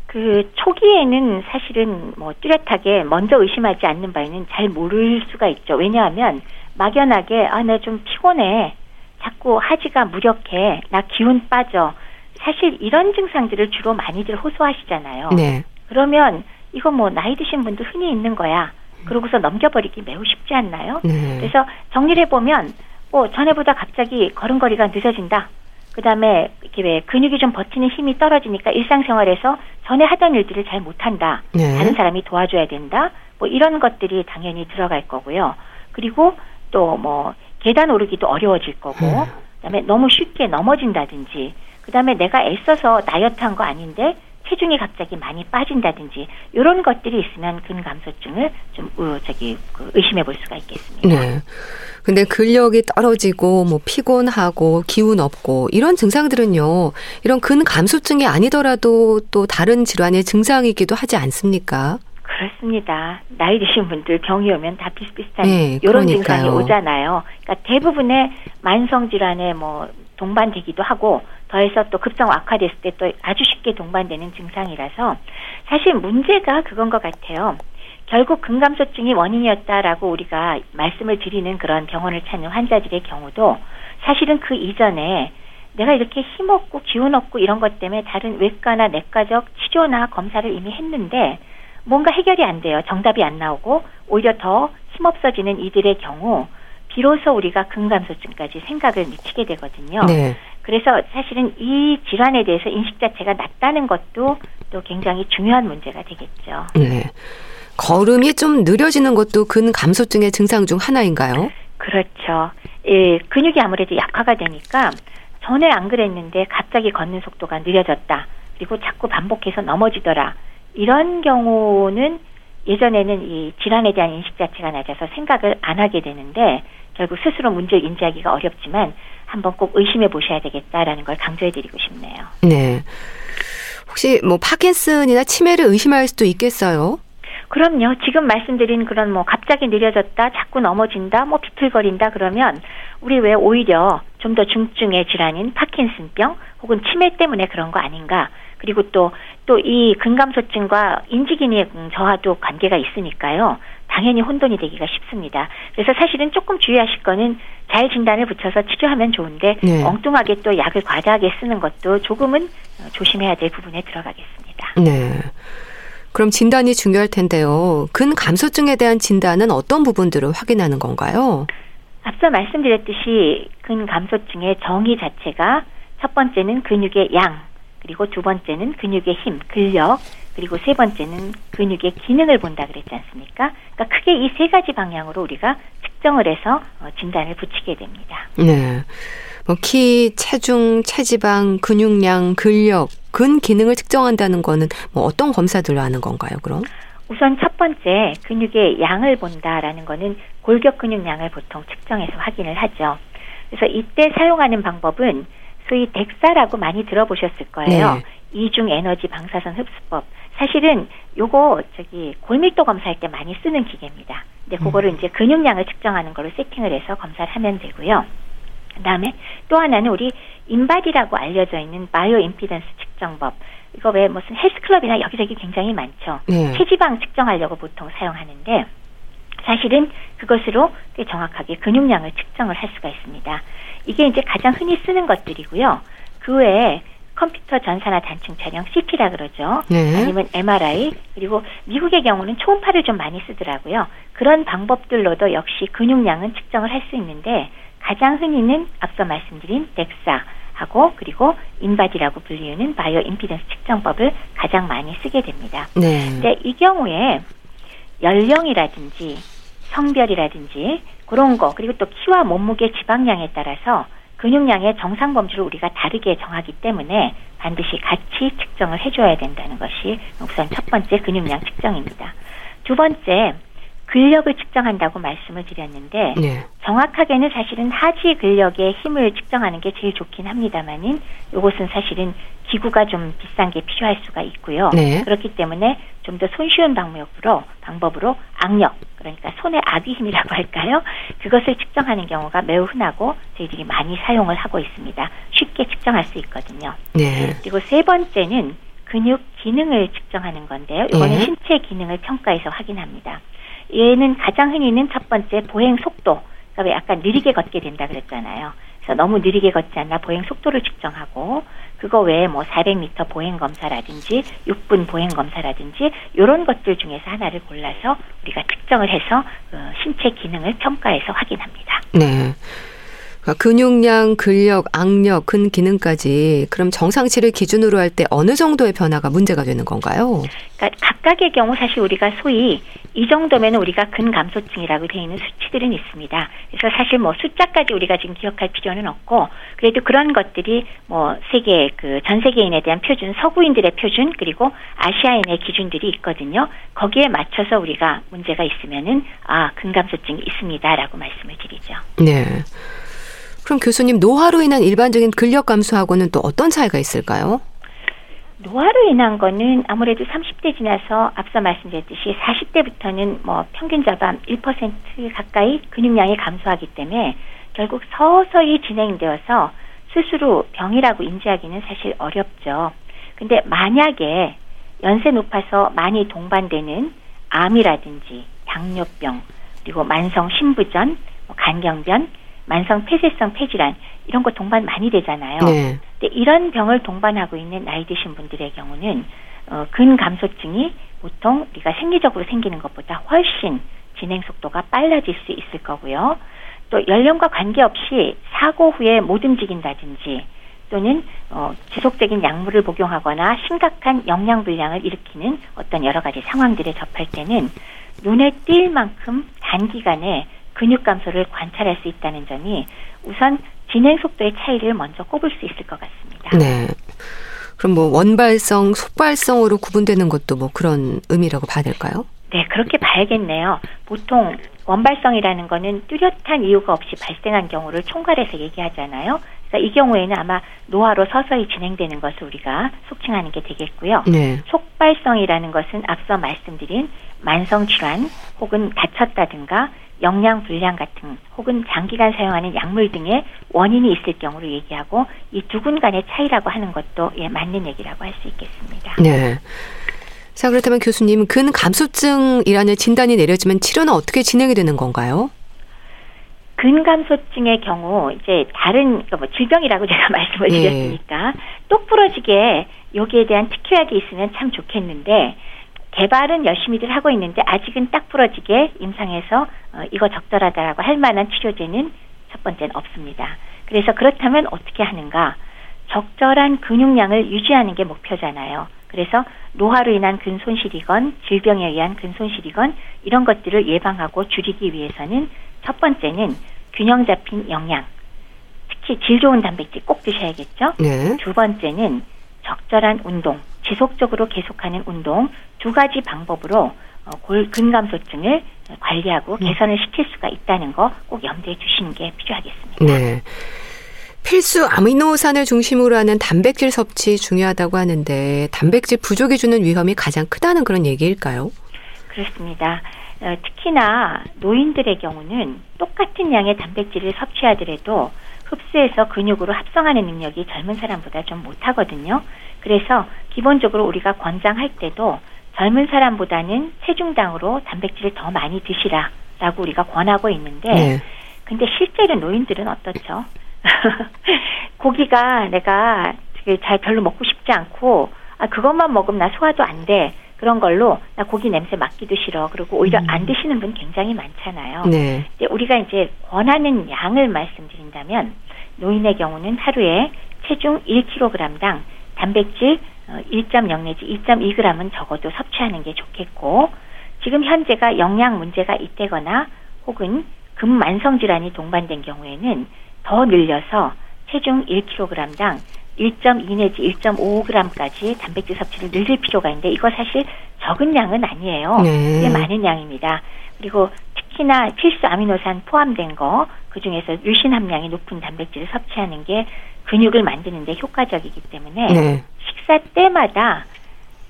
그 초기에는 사실은 뭐 뚜렷하게 먼저 의심하지 않는 바에는 잘 모를 수가 있죠. 왜냐하면 막연하게 아, 나 좀 피곤해. 자꾸 하지가 무력해. 나 기운 빠져. 사실 이런 증상들을 주로 많이들 호소하시잖아요. 네. 그러면 이거 뭐 나이 드신 분도 흔히 있는 거야. 그러고서 넘겨버리기 매우 쉽지 않나요? 네. 그래서 정리를 해보면 뭐 전에보다 갑자기 걸음걸이가 늦어진다. 그다음에 이렇게 왜 근육이 좀 버티는 힘이 떨어지니까 일상생활에서 전에 하던 일들을 잘 못한다. 네. 다른 사람이 도와줘야 된다. 뭐 이런 것들이 당연히 들어갈 거고요. 그리고 또 뭐 계단 오르기도 어려워질 거고 네. 그다음에 너무 쉽게 넘어진다든지 그다음에 내가 애써서 다이어트한 거 아닌데 체중이 갑자기 많이 빠진다든지 이런 것들이 있으면 근감소증을 좀 저기 의심해 볼 수가 있겠습니다. 네. 근데 근력이 떨어지고 뭐 피곤하고 기운 없고 이런 증상들은요. 이런 근감소증이 아니더라도 또 다른 질환의 증상이기도 하지 않습니까? 그렇습니다. 나이 드신 분들 병이 오면 다 비슷비슷한 네, 이런 그러니까요. 증상이 오잖아요. 그러니까 대부분의 만성 질환에 뭐 동반되기도 하고 더해서 또 급성 악화됐을 때 또 아주 쉽게 동반되는 증상이라서 사실 문제가 그건 것 같아요. 결국 근감소증이 원인이었다라고 우리가 말씀을 드리는 그런 병원을 찾는 환자들의 경우도 사실은 그 이전에 내가 이렇게 힘없고 기운 없고 이런 것 때문에 다른 외과나 내과적 치료나 검사를 이미 했는데 뭔가 해결이 안 돼요. 정답이 안 나오고 오히려 더 힘없어지는 이들의 경우 비로소 우리가 근감소증까지 생각을 미치게 되거든요. 네. 그래서 사실은 이 질환에 대해서 인식 자체가 낮다는 것도 또 굉장히 중요한 문제가 되겠죠. 네. 걸음이 좀 느려지는 것도 근감소증의 증상 중 하나인가요? 그렇죠. 예, 근육이 아무래도 약화가 되니까 전에 안 그랬는데 갑자기 걷는 속도가 느려졌다. 그리고 자꾸 반복해서 넘어지더라. 이런 경우는 예전에는 이 질환에 대한 인식 자체가 낮아서 생각을 안 하게 되는데 결국 스스로 문제를 인지하기가 어렵지만 한번 꼭 의심해 보셔야 되겠다라는 걸 강조해 드리고 싶네요. 네. 혹시 뭐 파킨슨이나 치매를 의심할 수도 있겠어요? 그럼요. 지금 말씀드린 그런 뭐 갑자기 느려졌다, 자꾸 넘어진다, 뭐 비틀거린다 그러면 우리 왜 오히려 좀 더 중증의 질환인 파킨슨병 혹은 치매 때문에 그런 거 아닌가? 그리고 또 또 이 근감소증과 인지기능 저하도 관계가 있으니까요. 당연히 혼돈이 되기가 쉽습니다. 그래서 사실은 조금 주의하실 거는 잘 진단을 붙여서 치료하면 좋은데 네. 엉뚱하게 또 약을 과다하게 쓰는 것도 조금은 조심해야 될 부분에 들어가겠습니다. 네. 그럼 진단이 중요할 텐데요. 근감소증에 대한 진단은 어떤 부분들을 확인하는 건가요? 앞서 말씀드렸듯이 근감소증의 정의 자체가 첫 번째는 근육의 양, 그리고 두 번째는 근육의 힘, 근력, 그리고 세 번째는 근육의 기능을 본다 그랬지 않습니까? 그러니까 크게 이 세 가지 방향으로 우리가 측정을 해서 진단을 붙이게 됩니다. 네, 뭐 키, 체중, 체지방, 근육량, 근력, 근 기능을 측정한다는 거는 뭐 어떤 검사들로 하는 건가요, 그럼? 우선 첫 번째 근육의 양을 본다라는 거는 골격 근육량을 보통 측정해서 확인을 하죠. 그래서 이때 사용하는 방법은 소위 덱사라고 많이 들어보셨을 거예요. 네. 이중 에너지 방사선 흡수법. 사실은 요거 저기 골밀도 검사할 때 많이 쓰는 기계입니다. 근데 그거를 음. 이제 근육량을 측정하는 걸로 세팅을 해서 검사를 하면 되고요. 그다음에 또 하나는 우리 인바디라고 알려져 있는 바이오 임피던스 측정법. 이거 왜 무슨 헬스클럽이나 여기저기 굉장히 많죠. 네. 체지방 측정하려고 보통 사용하는데 사실은 그것으로 꽤 정확하게 근육량을 측정을 할 수가 있습니다. 이게 이제 가장 흔히 쓰는 것들이고요. 그 외에 컴퓨터 전산화 단층 촬영 씨티라 그러죠. 네. 아니면 엠알아이 그리고 미국의 경우는 초음파를 좀 많이 쓰더라고요. 그런 방법들로도 역시 근육량은 측정을 할 수 있는데 가장 흔히는 앞서 말씀드린 덱사하고 그리고 인바디라고 불리우는 바이오 임피던스 측정법을 가장 많이 쓰게 됩니다. 네. 근데 이 경우에 연령이라든지 성별이라든지 그런 거 그리고 또 키와 몸무게 지방량에 따라서 근육량의 정상 범주를 우리가 다르게 정하기 때문에 반드시 같이 측정을 해줘야 된다는 것이 우선 첫 번째 근육량 측정입니다. 두 번째 근력을 측정한다고 말씀을 드렸는데 네. 정확하게는 사실은 하지 근력의 힘을 측정하는 게 제일 좋긴 합니다만은 이것은 사실은 기구가 좀 비싼 게 필요할 수가 있고요. 네. 그렇기 때문에 좀 더 손쉬운 방법으로 방법으로 악력, 그러니까 손의 악의 힘이라고 할까요? 그것을 측정하는 경우가 매우 흔하고 저희들이 많이 사용을 하고 있습니다. 쉽게 측정할 수 있거든요. 네. 그리고 세 번째는 근육 기능을 측정하는 건데요. 이거는 네. 신체 기능을 평가해서 확인합니다. 얘는 가장 흔히는 첫 번째 보행 속도. 그러니까 왜 약간 느리게 걷게 된다 그랬잖아요. 그래서 너무 느리게 걷지 않나 보행 속도를 측정하고 그거 외에 뭐 사백 미터 보행 검사라든지 육 분 보행 검사라든지 이런 것들 중에서 하나를 골라서 우리가 측정을 해서 그 신체 기능을 평가해서 확인합니다. 네. 근육량, 근력, 악력, 근기능까지 그럼 정상치를 기준으로 할 때 어느 정도의 변화가 문제가 되는 건가요? 그러니까 각각의 경우 사실 우리가 소위 이 정도면 우리가 근감소증이라고 되어 있는 수치들은 있습니다. 그래서 사실 뭐 숫자까지 우리가 지금 기억할 필요는 없고 그래도 그런 것들이 뭐 세계 그 전 세계인에 대한 표준, 서구인들의 표준 그리고 아시아인의 기준들이 있거든요. 거기에 맞춰서 우리가 문제가 있으면은 아 근감소증이 있습니다라고 말씀을 드리죠. 네. 그럼 교수님 노화로 인한 일반적인 근력 감소하고는 또 어떤 차이가 있을까요? 노화로 인한 거는 아무래도 삼십 대 지나서 앞서 말씀드렸듯이 사십 대부터는 뭐 평균 자반 일 퍼센트 가까이 근육량이 감소하기 때문에 결국 서서히 진행되어서 스스로 병이라고 인지하기는 사실 어렵죠. 근데 만약에 연세 높아서 많이 동반되는 암이라든지 당뇨병 그리고 만성 신부전, 간경변 만성 폐쇄성 폐질환 이런 거 동반 많이 되잖아요. 네. 근데 이런 병을 동반하고 있는 나이 드신 분들의 경우는 어, 근감소증이 보통 우리가 생리적으로 생기는 것보다 훨씬 진행 속도가 빨라질 수 있을 거고요. 또 연령과 관계없이 사고 후에 못 움직인다든지 또는 어, 지속적인 약물을 복용하거나 심각한 영양불량을 일으키는 어떤 여러 가지 상황들에 접할 때는 눈에 띌 만큼 단기간에 근육 감소를 관찰할 수 있다는 점이 우선 진행 속도의 차이를 먼저 꼽을 수 있을 것 같습니다. 네. 그럼 뭐 원발성, 속발성으로 구분되는 것도 뭐 그런 의미라고 봐야 될까요? 네, 그렇게 봐야겠네요. 보통 원발성이라는 거는 뚜렷한 이유가 없이 발생한 경우를 총괄해서 얘기하잖아요. 그러니까 이 경우에는 아마 노화로 서서히 진행되는 것을 우리가 속칭하는 게 되겠고요. 네. 속발성이라는 것은 앞서 말씀드린 만성 질환 혹은 다쳤다든가 영양 불량 같은 혹은 장기간 사용하는 약물 등의 원인이 있을 경우를 얘기하고 이 두 군 간의 차이라고 하는 것도 예, 맞는 얘기라고 할 수 있겠습니다. 네. 자, 그렇다면 교수님, 근감소증이라는 진단이 내려지면 치료는 어떻게 진행이 되는 건가요? 근감소증의 경우 이제 다른 뭐 질병이라고 제가 말씀을 네. 드렸으니까 똑부러지게 여기에 대한 특효약이 있으면 참 좋겠는데 개발은 열심히들 하고 있는데 아직은 딱 부러지게 임상에서 어, 이거 적절하다라고 할 만한 치료제는 첫 번째는 없습니다. 그래서 그렇다면 어떻게 하는가? 적절한 근육량을 유지하는 게 목표잖아요. 그래서 노화로 인한 근손실이건 질병에 의한 근손실이건 이런 것들을 예방하고 줄이기 위해서는 첫 번째는 균형 잡힌 영양, 특히 질 좋은 단백질 꼭 드셔야겠죠? 네. 두 번째는 적절한 운동, 지속적으로 계속하는 운동 두 가지 방법으로 근감소증을 관리하고 개선을 시킬 수가 있다는 거 꼭 염두에 두시는 게 필요하겠습니다. 네, 필수 아미노산을 중심으로 하는 단백질 섭취 중요하다고 하는데 단백질 부족이 주는 위험이 가장 크다는 그런 얘기일까요? 그렇습니다. 특히나 노인들의 경우는 똑같은 양의 단백질을 섭취하더라도 흡수해서 근육으로 합성하는 능력이 젊은 사람보다 좀 못하거든요. 그래서 기본적으로 우리가 권장할 때도 젊은 사람보다는 체중당으로 단백질을 더 많이 드시라라고 우리가 권하고 있는데 네. 근데 실제로 노인들은 어떻죠? 고기가 내가 잘 별로 먹고 싶지 않고 아 그것만 먹으면 나 소화도 안 돼. 그런 걸로 나 고기 냄새 맡기도 싫어. 그리고 오히려 음. 안 드시는 분 굉장히 많잖아요. 네. 근데 우리가 이제 권하는 양을 말씀드린다면 노인의 경우는 하루에 체중 일 킬로그램당 단백질 일 점 영 내지 이 점 이 그램은 적어도 섭취하는 게 좋겠고 지금 현재가 영양 문제가 있다거나 혹은 근만성 질환이 동반된 경우에는 더 늘려서 체중 일 킬로그램당 일 점 이 내지 일 점 오오 그램까지 단백질 섭취를 늘릴 필요가 있는데 이거 사실 적은 양은 아니에요. 네. 꽤 많은 양입니다. 그리고 특히나 필수 아미노산 포함된 거, 그중에서 유신 함량이 높은 단백질을 섭취하는 게 근육을 만드는 데 효과적이기 때문에 네. 식사 때마다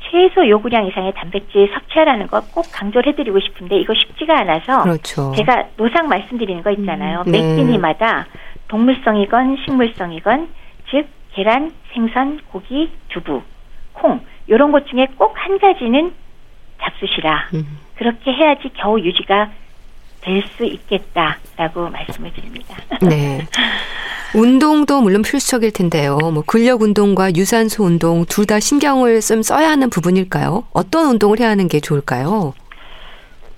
최소 요구량 이상의 단백질 섭취하라는 거 꼭 강조를 해드리고 싶은데 이거 쉽지가 않아서 그렇죠. 제가 노상 말씀드리는 거 있잖아요. 음, 네. 매 끼니마다 동물성이건 식물성이건 즉 계란, 생선, 고기, 두부, 콩 이런 것 중에 꼭 한 가지는 잡수시라. 음. 그렇게 해야지 겨우 유지가 될 수 있겠다라고 말씀을 드립니다. 네. 운동도 물론 필수적일 텐데요. 뭐 근력 운동과 유산소 운동 둘 다 신경을 좀 써야 하는 부분일까요? 어떤 운동을 해야 하는 게 좋을까요?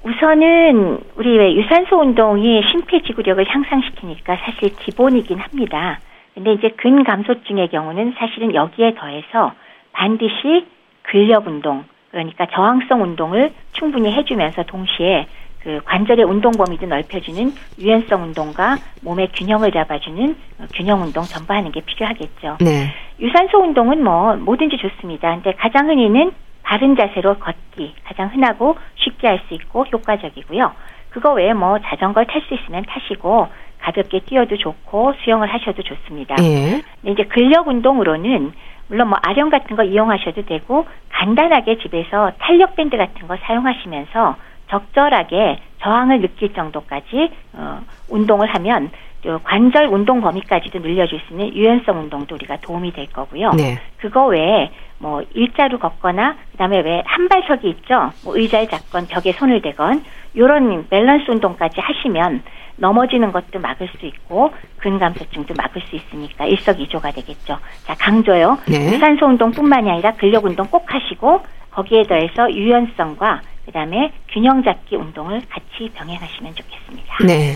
우선은 우리 왜 유산소 운동이 심폐지구력을 향상시키니까 사실 기본이긴 합니다. 근데 이제 근감소증의 경우는 사실은 여기에 더해서 반드시 근력 운동, 그러니까 저항성 운동을 충분히 해주면서 동시에 그 관절의 운동 범위도 넓혀주는 유연성 운동과 몸의 균형을 잡아주는 균형 운동 전부 하는 게 필요하겠죠. 네. 유산소 운동은 뭐 뭐든지 좋습니다. 근데 가장 흔히는 바른 자세로 걷기 가장 흔하고 쉽게 할 수 있고 효과적이고요. 그거 외에 뭐 자전거를 탈 수 있으면 타시고 가볍게 뛰어도 좋고 수영을 하셔도 좋습니다. 네. 근데 이제 근력 운동으로는 물론 뭐 아령 같은 거 이용하셔도 되고 간단하게 집에서 탄력 밴드 같은 거 사용하시면서 적절하게 저항을 느낄 정도까지 어, 운동을 하면 관절 운동 범위까지도 늘려줄 수 있는 유연성 운동도 우리가 도움이 될 거고요. 네. 그거 외에 뭐 일자로 걷거나 그다음에 왜 한 발석이 있죠. 뭐 의자에 잡건 벽에 손을 대건 이런 밸런스 운동까지 하시면 넘어지는 것도 막을 수 있고 근감소증도 막을 수 있으니까 일석이조가 되겠죠. 자 강조요. 네. 유산소 운동뿐만이 아니라 근력 운동 꼭 하시고 거기에 더해서 유연성과 그다음에 균형 잡기 운동을 같이 병행하시면 좋겠습니다. 네.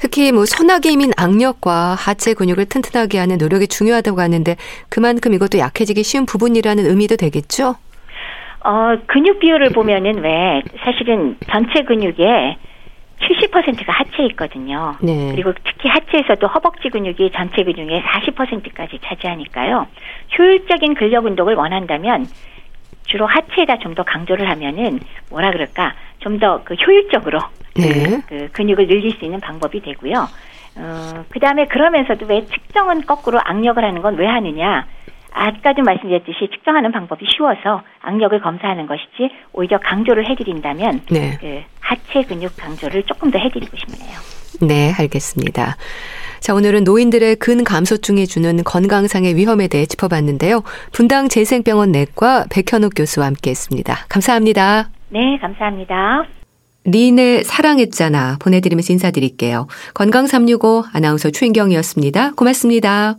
특히 뭐 선하게 힘인 악력과 하체 근육을 튼튼하게 하는 노력이 중요하다고 하는데 그만큼 이것도 약해지기 쉬운 부분이라는 의미도 되겠죠? 어, 근육 비율을 보면은 왜 사실은 전체 근육의 칠십 퍼센트가 하체에 있거든요. 네. 그리고 특히 하체에서도 허벅지 근육이 전체 근육의 사십 퍼센트까지 차지하니까요. 효율적인 근력 운동을 원한다면 주로 하체에다 좀 더 강조를 하면은 뭐라 그럴까 좀 더 그 효율적으로 네. 그 근육을 늘릴 수 있는 방법이 되고요. 어, 그 다음에 그러면서도 왜 측정은 거꾸로 악력을 하는 건 왜 하느냐? 아까도 말씀드렸듯이 측정하는 방법이 쉬워서 악력을 검사하는 것이지 오히려 강조를 해드린다면 네. 그 하체 근육 강조를 조금 더 해드리고 싶네요. 네, 알겠습니다. 자, 오늘은 노인들의 근감소증이 주는 건강상의 위험에 대해 짚어봤는데요. 분당재생병원 내과 백현옥 교수와 함께했습니다. 감사합니다. 네, 감사합니다. 린의 사랑했잖아 보내드리면서 인사드릴게요. 건강삼육오 아나운서 최인경이었습니다. 고맙습니다.